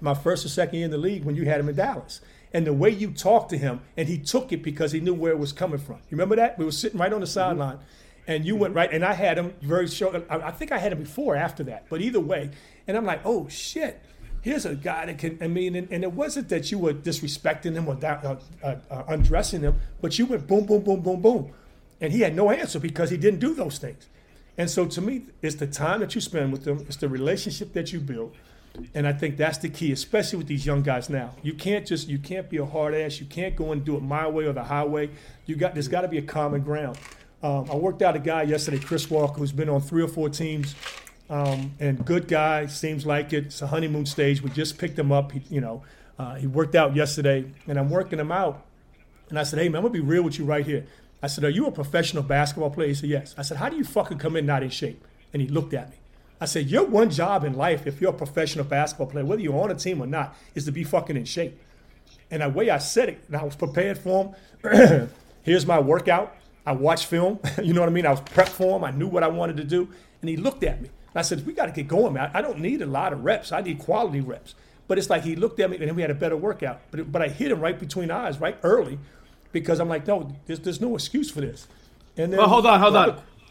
my first or second year in the league when you had him in Dallas. And the way you talked to him, and he took it because he knew where it was coming from. You remember that? We were sitting right on the sideline, and you went right. And I had him very short. I, I think I had him before, or after that. But either way, and I'm like, oh shit. Here's a guy that can, I mean, and, and it wasn't that you were disrespecting him or that, uh, uh, uh, undressing him, but you went boom, boom, boom, boom, boom. And he had no answer because he didn't do those things. And so to me, it's the time that you spend with them. It's the relationship that you build. And I think that's the key, especially with these young guys now. You can't just, you can't be a hard ass. You can't go and do it my way or the highway. You got, there's got to be a common ground. Um, I worked out a guy yesterday, Chris Walker, who's been on three or four teams. Um, and good guy, seems like it. It's a honeymoon stage. We just picked him up. He, you know, uh, he worked out yesterday, and I'm working him out. And I said, hey, man, I'm going to be real with you right here. I said, are you a professional basketball player? He said, yes. I said, how do you fucking come in not in shape? And he looked at me. I said, your one job in life, if you're a professional basketball player, whether you're on a team or not, is to be fucking in shape. And the way I said it, and I was prepared for him, here's my workout. I watched film. You know what I mean? I was prepped for him. I knew what I wanted to do. And he looked at me. I said, we got to get going, man. I don't need a lot of reps. I need quality reps. But it's like he looked at me, and then we had a better workout. But it, but I hit him right between the eyes, right early, because I'm like, no, there's, there's no excuse for this. And then, well, hold on, hold on.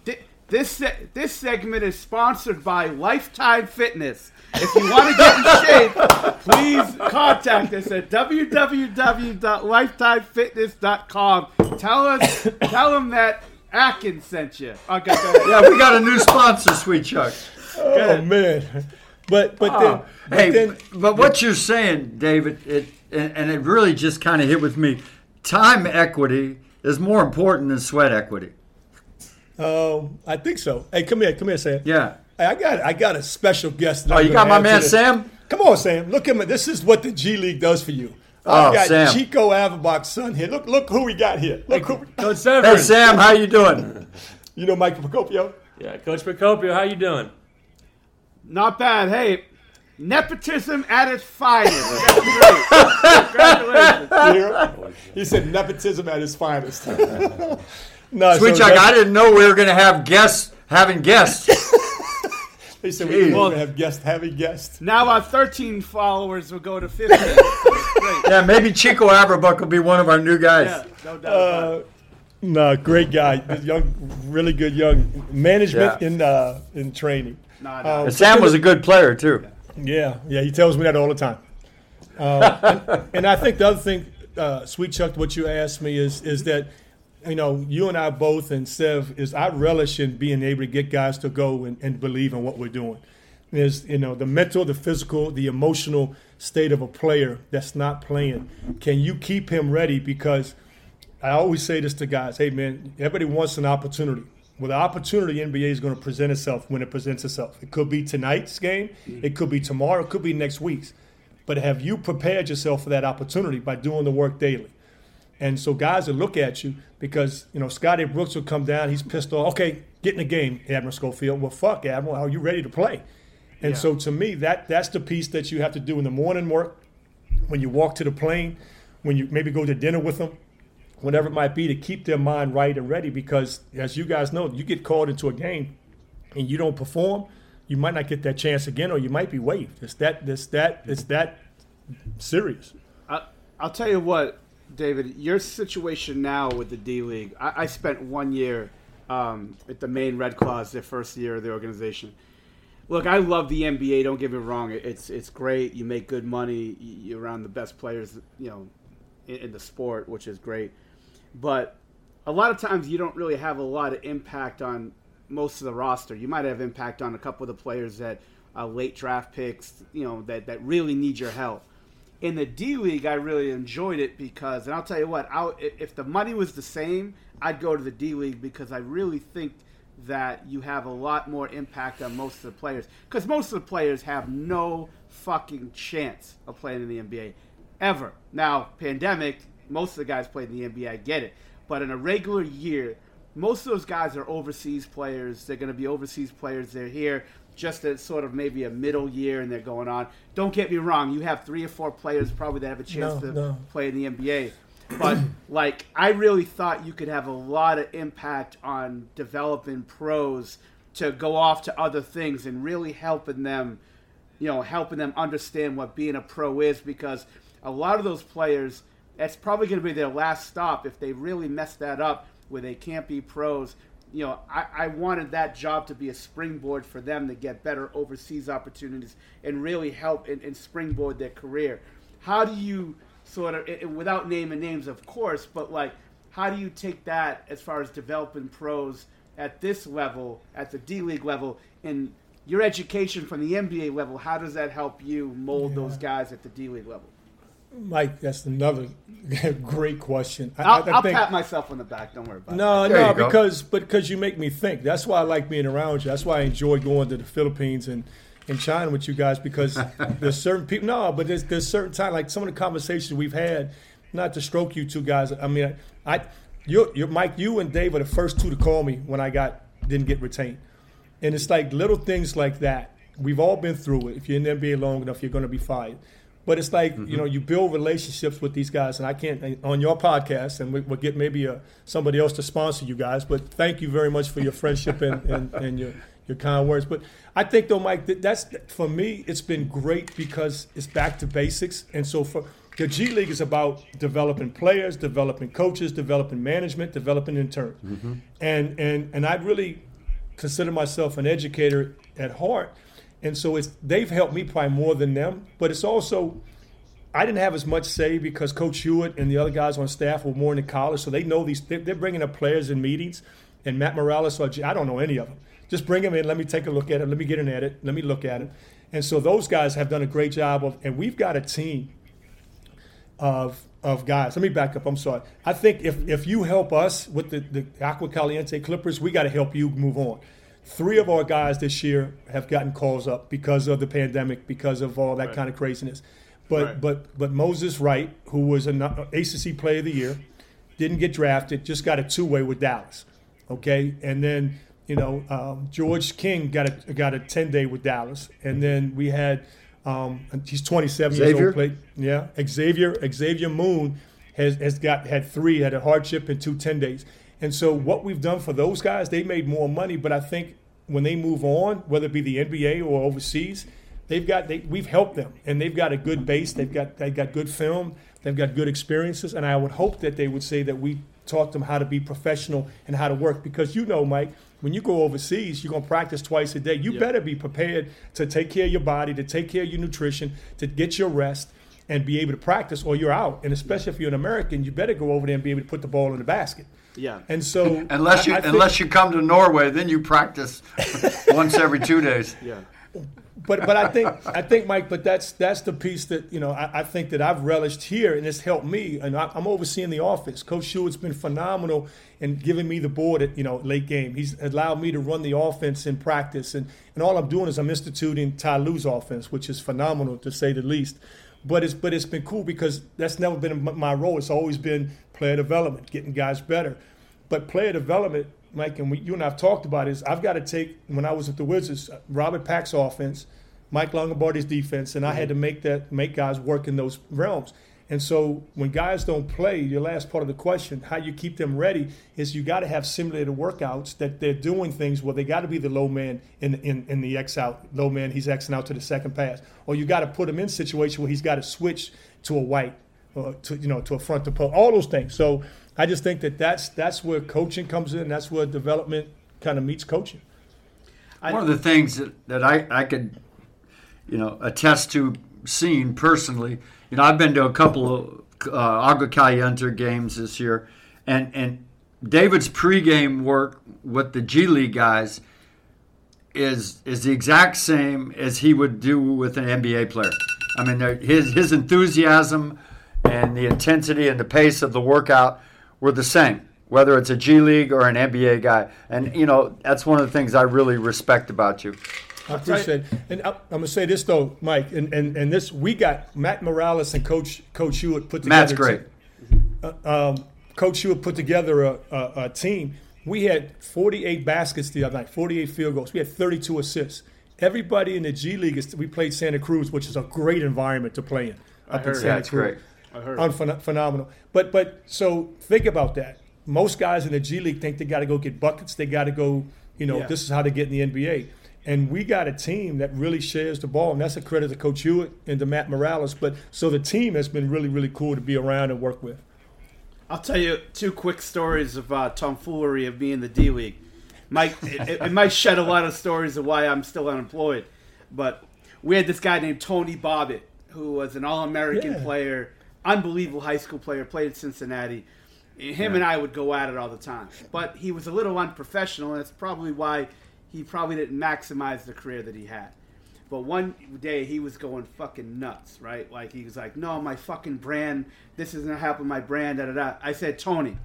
Look. This this segment is sponsored by Lifetime Fitness. If you want to get in shape, please contact us at w w w dot lifetime fitness dot com. Tell us, tell them that Atkins sent you. Okay, go yeah, we got a new sponsor, Sweet Chuck. Oh man, but but oh. then but hey, then, but what you're saying, David, it and, and it really just kind of hit with me. Time equity is more important than sweat equity. Um, I think so. Hey, come here, come here, Sam. Yeah, hey, I got I got a special guest. That oh, I'm you got my man Sam. Come on, Sam. Look at me. This is what the G League does for you. Oh, I got Sam. Chico Averbach's son here. Look, look who we got here. Look who. Coach Severns. Hey, Sam, how you doing? You know Mike Procopio? Yeah, Coach Procopio, how you doing? Not bad. Hey, nepotism at its finest. Congratulations. Congratulations. He said nepotism at its finest. No, Sweet Chuck, so I didn't know we were going to have guests having guests. They said we didn't want to have guests having guests. Now our thirteen followers will go to fifteen. Yeah, maybe Chico Averbach will be one of our new guys. Yeah, no doubt. Uh, no, great guy. Young, really good young management yeah. in uh, in training. Nah, nah. Um, Sam was a good player, too. Yeah, yeah, he tells me that all the time. Uh, and, and I think the other thing, uh, Sweet Chuck, what you asked me is is that, you know, you and I both, and Sev, is I relish in being able to get guys to go and, and believe in what we're doing. There's, you know, the mental, the physical, the emotional state of a player that's not playing. Can you keep him ready? Because I always say this to guys, hey, man, everybody wants an opportunity. Well, the opportunity N B A is going to present itself when it presents itself. It could be tonight's game. It could be tomorrow. It could be next week's. But have you prepared yourself for that opportunity by doing the work daily? And so guys will look at you because, you know, Scotty Brooks will come down. He's pissed off. Okay, get in the game, Admiral Schofield. Well, fuck, Admiral. Are you ready to play? And yeah. so to me, that that's the piece that you have to do in the morning work, when you walk to the plane, when you maybe go to dinner with them, whatever it might be, to keep their mind right and ready. Because as you guys know, you get called into a game and you don't perform, you might not get that chance again, or you might be waived. It's that, it's that, it's that serious. I, I'll tell you what. David, your situation now with the D League. I, I spent one year um, at the Maine Red Claws, their first year of the organization. Look, I love the N B A. Don't get me wrong; it's it's great. You make good money. You're around the best players, you know, in, in the sport, which is great. But a lot of times, you don't really have a lot of impact on most of the roster. You might have impact on a couple of the players that are late draft picks, you know, that that really need your help. In the D League, I really enjoyed it because, and I'll tell you what, I, if the money was the same, I'd go to the D League because I really think that you have a lot more impact on most of the players. Because most of the players have no fucking chance of playing in the N B A ever. Now, pandemic, most of the guys played in the N B A, I get it. But in a regular year, most of those guys are overseas players. They're going to be overseas players. They're here just as sort of maybe a middle year, and they're going on. Don't get me wrong. You have three or four players probably that have a chance no, to no. play in the N B A. But, like, I really thought you could have a lot of impact on developing pros to go off to other things and really helping them, you know, helping them understand what being a pro is, because a lot of those players, that's probably going to be their last stop if they really mess that up where they can't be pros. You know, I, I wanted that job to be a springboard for them to get better overseas opportunities and really help and, and springboard their career. How do you sort of, and without naming names, of course, but like, how do you take that as far as developing pros at this level, at the D League level, and your education from the N B A level, how does that help you mold yeah. those guys at the D League level? Mike, that's another great question. I, I'll, I I'll think, pat myself on the back. Don't worry about no, it. No, no, because but because you make me think. That's why I like being around you. That's why I enjoy going to the Philippines and, and China with you guys, because there's certain people. No, but there's there's certain time, like some of the conversations we've had. Not to stroke you two guys. I mean, I, you, you, Mike, you and Dave are the first two to call me when I got didn't get retained, and it's like little things like that. We've all been through it. If you're in the N B A long enough, you're going to be fired. But it's like, mm-hmm. you know, you build relationships with these guys, and I can't – on your podcast, and we, we'll get maybe a, somebody else to sponsor you guys. But thank you very much for your friendship and, and, and your, your kind words. But I think, though, Mike, that that's – for me, it's been great because it's back to basics. And so for the G League is about developing players, developing coaches, developing management, developing interns. Mm-hmm. And, and, and I really consider myself an educator at heart. And so it's they've helped me probably more than them. But it's also, I didn't have as much say because Coach Hewitt and the other guys on staff were more in the college. So they know these, they're bringing up players in meetings. And Matt Morales, or I don't know any of them. Just bring them in. Let me take a look at it. Let me get in at it. Let me look at it. And so those guys have done a great job of, and we've got a team of of guys. Let me back up. I'm sorry. I think if, if you help us with the, the Agua Caliente Clippers, we got to help you move on. Three of our guys this year have gotten calls up because of the pandemic, because of all that right. kind of craziness. But right. but but Moses Wright, who was an A C C Player of the Year, didn't get drafted, just got a two-way with Dallas, okay? And then, you know, um, George King got a got a ten-day with Dallas. And then we had um, – he's twenty-seven Xavier? Years old. Played, yeah, Xavier Xavier Moon has, has got had three, had a hardship and two ten-days. And so what we've done for those guys, they made more money, but I think when they move on, whether it be the N B A or overseas, they've got they, we've helped them, and they've got a good base, they've got they've got good film, they've got good experiences, and I would hope that they would say that we taught them how to be professional and how to work, because you know, Mike, when you go overseas, you're going to practice twice a day. You yep. better be prepared to take care of your body, to take care of your nutrition, to get your rest, and be able to practice, or you're out. And especially if you're an American, you better go over there and be able to put the ball in the basket. Yeah. And so unless you I, I unless think, you come to Norway, then you practice once every two days. Yeah. But but I think I think Mike, but that's that's the piece that, you know, I, I think that I've relished here, and it's helped me. And I, I'm overseeing the office. Coach Hewitt's been phenomenal in giving me the board at, you know, late game. He's allowed me to run the offense in practice, and, and all I'm doing is I'm instituting Ty Lue's offense, which is phenomenal to say the least. But it's but it's been cool because that's never been my role. It's always been player development, getting guys better. But player development, Mike, and we, you and I have talked about it, is I've got to take, when I was at the Wizards, Robert Pack's offense, Mike Longobardi's defense, and I had to make that make guys work in those realms. And so when guys don't play, your last part of the question, how you keep them ready, is you got to have simulated workouts that they're doing things where they got to be the low man in, in, in the X out. Low man, he's Xing out to the second pass. Or you got to put him in a situation where he's got to switch to a white, or to, you know, to a front to post, all those things. So I just think that that's, that's where coaching comes in. That's where development kind of meets coaching. One I, of the things that, that I, I could, you know, attest to seeing personally, you know, I've been to a couple of uh, Agua Caliente games this year, and, and David's pregame work with the G League guys is is the exact same as he would do with an N B A player. I mean, his his enthusiasm and the intensity and the pace of the workout were the same, whether it's a G League or an N B A guy. And, you know, that's one of the things I really respect about you. I appreciate it. And I'm going to say this, though, Mike, and, and, and this, we got Matt Morales and Coach Coach Hewitt put together. Matt's great. Uh, um, Coach Hewitt put together a, a, a team. We had forty-eight baskets the other night, forty-eight field goals. We had thirty-two assists. Everybody in the G League, is, we played Santa Cruz, which is a great environment to play in. Up I heard in Santa that's Cruz. Great. I heard Unphen- Phenomenal. But, but so think about that. Most guys in the G League think they got to go get buckets. They got to go, you know, yeah. this is how to get in the N B A. And we got a team that really shares the ball, and that's a credit to Coach Hewitt and to Matt Morales. But so the team has been really, really cool to be around and work with. I'll tell you two quick stories of uh, tomfoolery of me in the D League. Mike, it, it might shed a lot of stories of why I'm still unemployed. But we had this guy named Tony Bobbitt, who was an All American yeah. player, unbelievable high school player, played at Cincinnati. Him yeah. and I would go at it all the time. But he was a little unprofessional, and that's probably why he probably didn't maximize the career that he had. But one day he was going fucking nuts, right? Like he was like, no, my fucking brand, this isn't helping my brand, da da da. I said, Tony,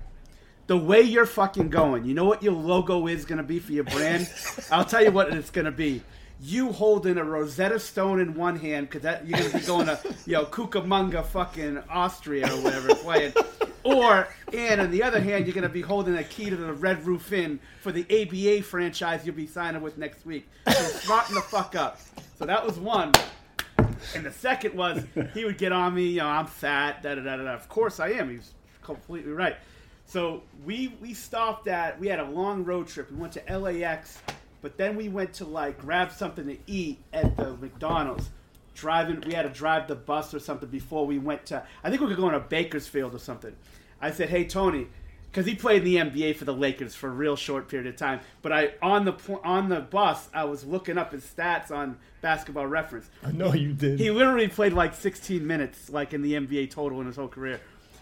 the way you're fucking going, you know what your logo is going to be for your brand? I'll tell you what it's going to be. You holding a Rosetta Stone in one hand, because that you're going to be going to, you know, Cucamonga fucking Austria or whatever playing. Or, and on the other hand, you're going to be holding a key to the Red Roof Inn for the A B A franchise you'll be signing with next week. So smarten the fuck up. So that was one. And the second was, he would get on me, you know, I'm fat, da-da-da-da. Of course I am. He was completely right. So we we stopped at, we had a long road trip. We went to L A X, but then we went to, like, grab something to eat at the McDonald's. Driving, we had to drive the bus or something before we went to, I think we were going to Bakersfield or something. I said, hey, Tony, because he played in the N B A for the Lakers for a real short period of time. But I on the on the bus, I was looking up his stats on Basketball Reference. I know you did. He literally played like sixteen minutes, like in the N B A total in his whole career.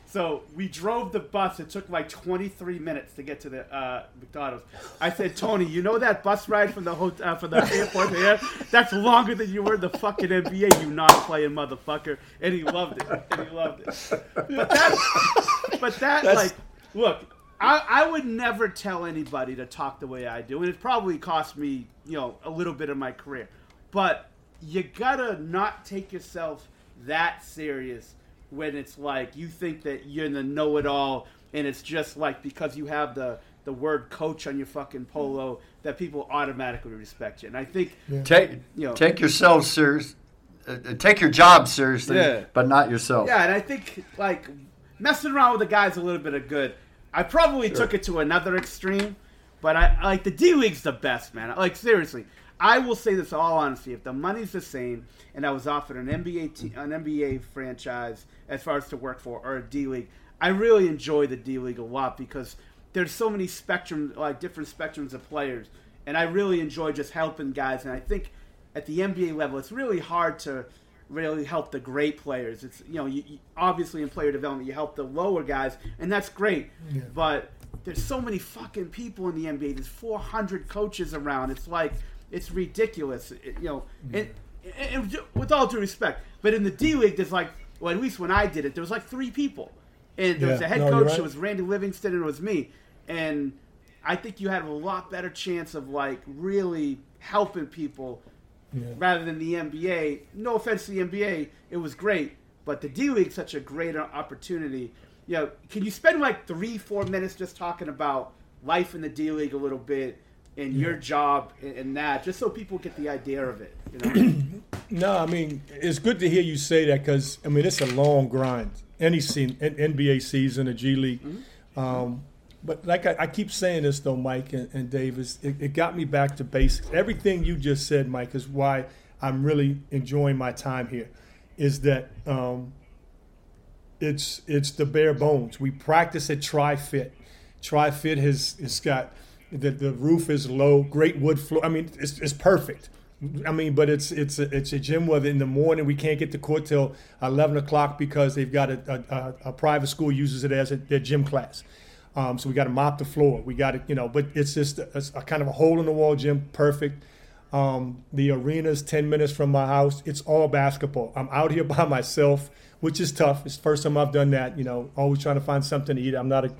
So we drove the bus. It took like twenty-three minutes to get to the uh, McDonald's. I said, Tony, you know that bus ride from the hotel, uh, from the airport to here? That's longer than you were in the fucking N B A, you non-playing motherfucker. And he loved it. And he loved it. But that, but that That's... like, look, I, I would never tell anybody to talk the way I do. And it probably cost me, you know, a little bit of my career. But you gotta not take yourself that serious when it's like you think that you're in the know-it-all and it's just like because you have the, the word coach on your fucking polo that people automatically respect you. And I think yeah. take you know, take yourself serious, uh, take your job seriously, yeah. but not yourself. Yeah, and I think like messing around with the guys a little bit of good. I probably sure. took it to another extreme, but I like the D League's the best, man. Like seriously, I will say this in all honesty. If the money's the same and I was offered an N B A te- an N B A franchise as far as to work for or a D-League, I really enjoy the D-League a lot because there's so many spectrum, like different spectrums of players. And I really enjoy just helping guys. And I think at the N B A level, it's really hard to really help the great players. It's, you know, you, you, obviously in player development, you help the lower guys, and that's great. Yeah. But there's so many fucking people in the N B A. There's four hundred coaches around. It's like... It's ridiculous, it, you know, and, and, and with all due respect. But in the D-League, there's like, well, at least when I did it, there was like three people. And there yeah. was a head no, coach, right. It was Randy Livingston, and it was me. And I think you had a lot better chance of, like, really helping people yeah. rather than the N B A. No offense to the N B A. It was great. But the D-League is such a great opportunity. You know, can you spend, like, three, four minutes just talking about life in the D-League a little bit? And your job and that, just so people get the idea of it. You know? No, I mean, it's good to hear you say that because, I mean, it's a long grind. Any season, N B A season, a G League. Mm-hmm. Um, but like I, I keep saying this, though, Mike and, and Dave, it, it got me back to basics. Everything you just said, Mike, is why I'm really enjoying my time here, is that um, it's it's the bare bones. We practice at Tri-Fit. Tri-Fit has, has got... The, the roof is low, great wood floor. I mean, it's it's perfect. I mean, but it's it's a, it's a gym where in the morning we can't get to court till eleven o'clock because they've got a, a, a private school uses it as a, their gym class. Um, so we got to mop the floor. We got to, you know, but it's just a, a kind of a hole in the wall gym, perfect. Um, the arena's ten minutes from my house. It's all basketball. I'm out here by myself, which is tough. It's the first time I've done that, you know, always trying to find something to eat. I'm not a,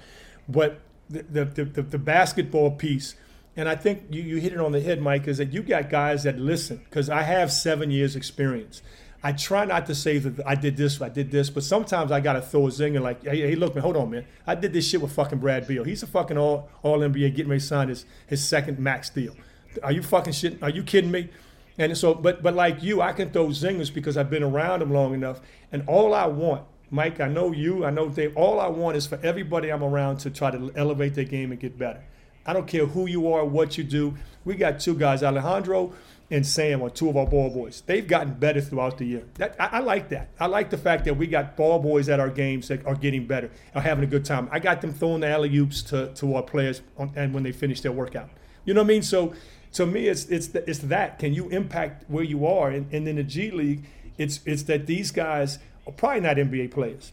but the the, the, the basketball piece, and I think you, you hit it on the head, Mike, is that you got guys that listen, because I have seven years experience. I try not to say that I did this, I did this, but sometimes I got to throw a zinger like, hey, hey, look, man, hold on, man. I did this shit with fucking Brad Beal. He's a fucking all, all N B A getting ready to sign his, his second max deal. Are you fucking shit? Are you kidding me? And so, but but like you, I can throw zingers because I've been around them long enough. And all I want, Mike, I know you, I know Dave, all I want is for everybody I'm around to try to elevate their game and get better. I don't care who you are, what you do. We got two guys, Alejandro and Sam, are two of our ball boys. They've gotten better throughout the year. That, I, I like that. I like the fact that we got ball boys at our games that are getting better, are having a good time. I got them throwing the alley-oops to, to our players on, and when they finish their workout. You know what I mean? So to me, it's it's the, it's that. Can you impact where you are? And, and in the G League, it's it's that these guys are probably not N B A players.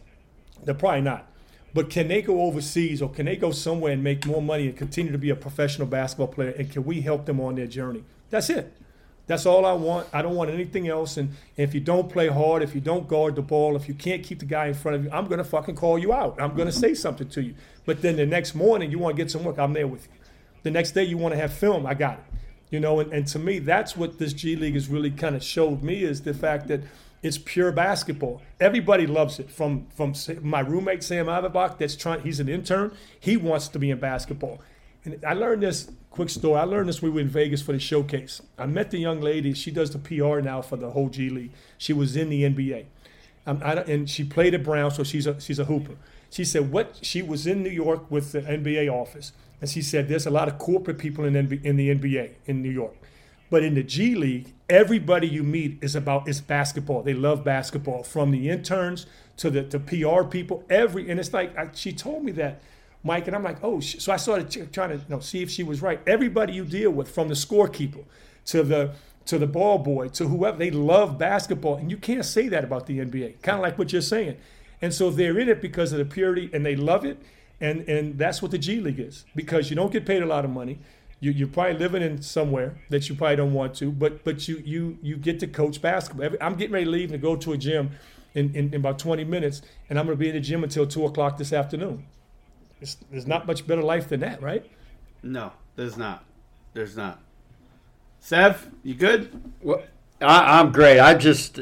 They're probably not. But can they go overseas, or can they go somewhere and make more money and continue to be a professional basketball player? And can we help them on their journey? That's it. That's all I want. I don't want anything else. And if you don't play hard, if you don't guard the ball, if you can't keep the guy in front of you, I'm going to fucking call you out. I'm going to say something to you. But then the next morning, you want to get some work, I'm there with you. The next day, you want to have film, I got it. You know, and, and to me, that's what this G League has really kind of showed me, is the fact that it's pure basketball. Everybody loves it. From from my roommate Sam Averbach, that's trying. He's an intern. He wants to be in basketball. And I learned this quick story. I learned this when we were in Vegas for the showcase. I met the young lady. She does the P R now for the whole G League. She was in the N B A, um, I, and she played at Brown, so she's a she's a hooper. She said what she was in New York with the N B A office, and she said there's a lot of corporate people in N B A, in the N B A in New York. But in the G League, everybody you meet is about is basketball. They love basketball, from the interns to the to P R people. Every and it's like I, she told me that, Mike, and I'm like, oh. So I started ch- trying to you know, see if she was right. Everybody you deal with, from the scorekeeper to the to the ball boy to whoever, they love basketball, and you can't say that about the N B A. Kind of like what you're saying, and so they're in it because of the purity, and they love it, and and that's what the G League is, because you don't get paid a lot of money. You, you're probably living in somewhere that you probably don't want to, but but you you you get to coach basketball. Every, I'm getting ready to leave and go to a gym in, in, in about twenty minutes, and I'm going to be in the gym until two o'clock this afternoon. It's, there's not much better life than that, right? No, there's not. There's not. Sev, you good? Well, I, I'm great. I just,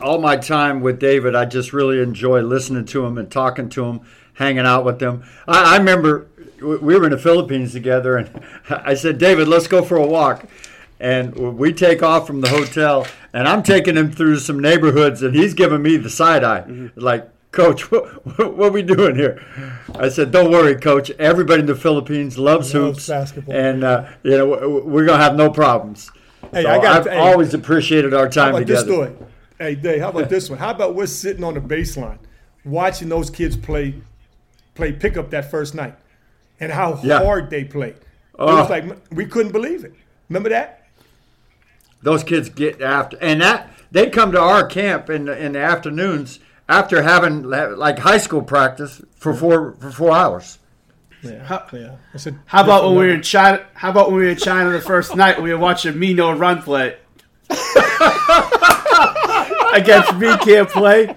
all my time with David, I just really enjoy listening to him and talking to him, hanging out with them. I, I remember we were in the Philippines together, and I said, David, let's go for a walk. And we take off from the hotel, and I'm taking him through some neighborhoods, and he's giving me the side eye. Mm-hmm. Like, Coach, what, what, what are we doing here? I said, don't worry, Coach. Everybody in the Philippines loves, loves hoops. Basketball. And, uh, you know, we're going to have no problems. Hey, so I got, I've hey, always appreciated our time how about together. This story? Hey, Dave, how about this one? How about we're sitting on the baseline watching those kids play play pickup that first night, and how yeah. hard they played. Oh. It was like, we couldn't believe it. Remember that? Those kids get after. And that they come to our camp in the, in the afternoons after having like high school practice for four for four hours. Yeah. How, yeah. A, how about when we were in China? How about when we were in China the first night? We were watching me no run play against me can't play.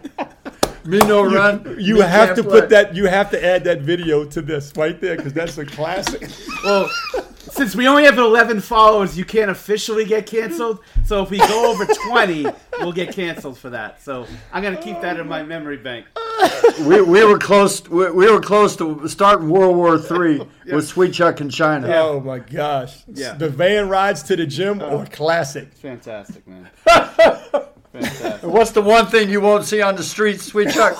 Me no you, run. You me have to play. Put that. You have to add that video to this right there, because that's a classic. Well, since we only have eleven followers, you can't officially get canceled. So if we go over twenty, we'll get canceled for that. So I'm gonna keep that in my memory bank. We we were close. We, we were close to starting World War Three yeah. with Sweet Chuck in China. Yeah. Oh my gosh! Yeah. The van rides to the gym oh. or classic. Fantastic, man. Fantastic. What's the one thing you won't see on the streets, Sweet Chuck?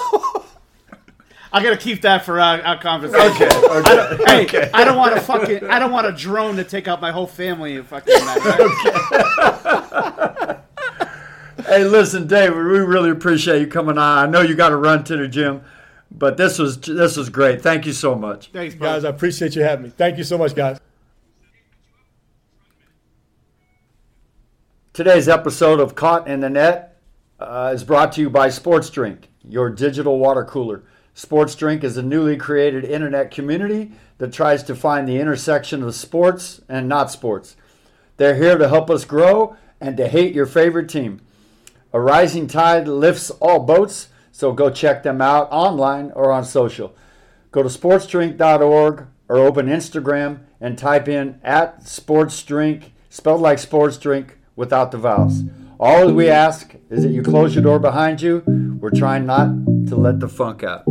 I gotta keep that for our, our conversation. Okay. okay. I don't, hey, okay. I don't want to fucking. I don't want a drone to take out my whole family and fucking. Okay. Hey, listen, David, we really appreciate you coming on. I know you got to run to the gym, but this was this was great. Thank you so much. Thanks, bro. Guys. I appreciate you having me. Thank you so much, guys. Today's episode of Caught in the Net uh, is brought to you by Sports Drink, your digital water cooler. Sports Drink is a newly created internet community that tries to find the intersection of sports and not sports. They're here to help us grow and to hate your favorite team. A rising tide lifts all boats, so go check them out online or on social. Go to sports drink dot org or open Instagram and type in at sportsdrink, spelled like sports drink without the vowels. All we ask is that you close your door behind you. We're trying not to let the funk out.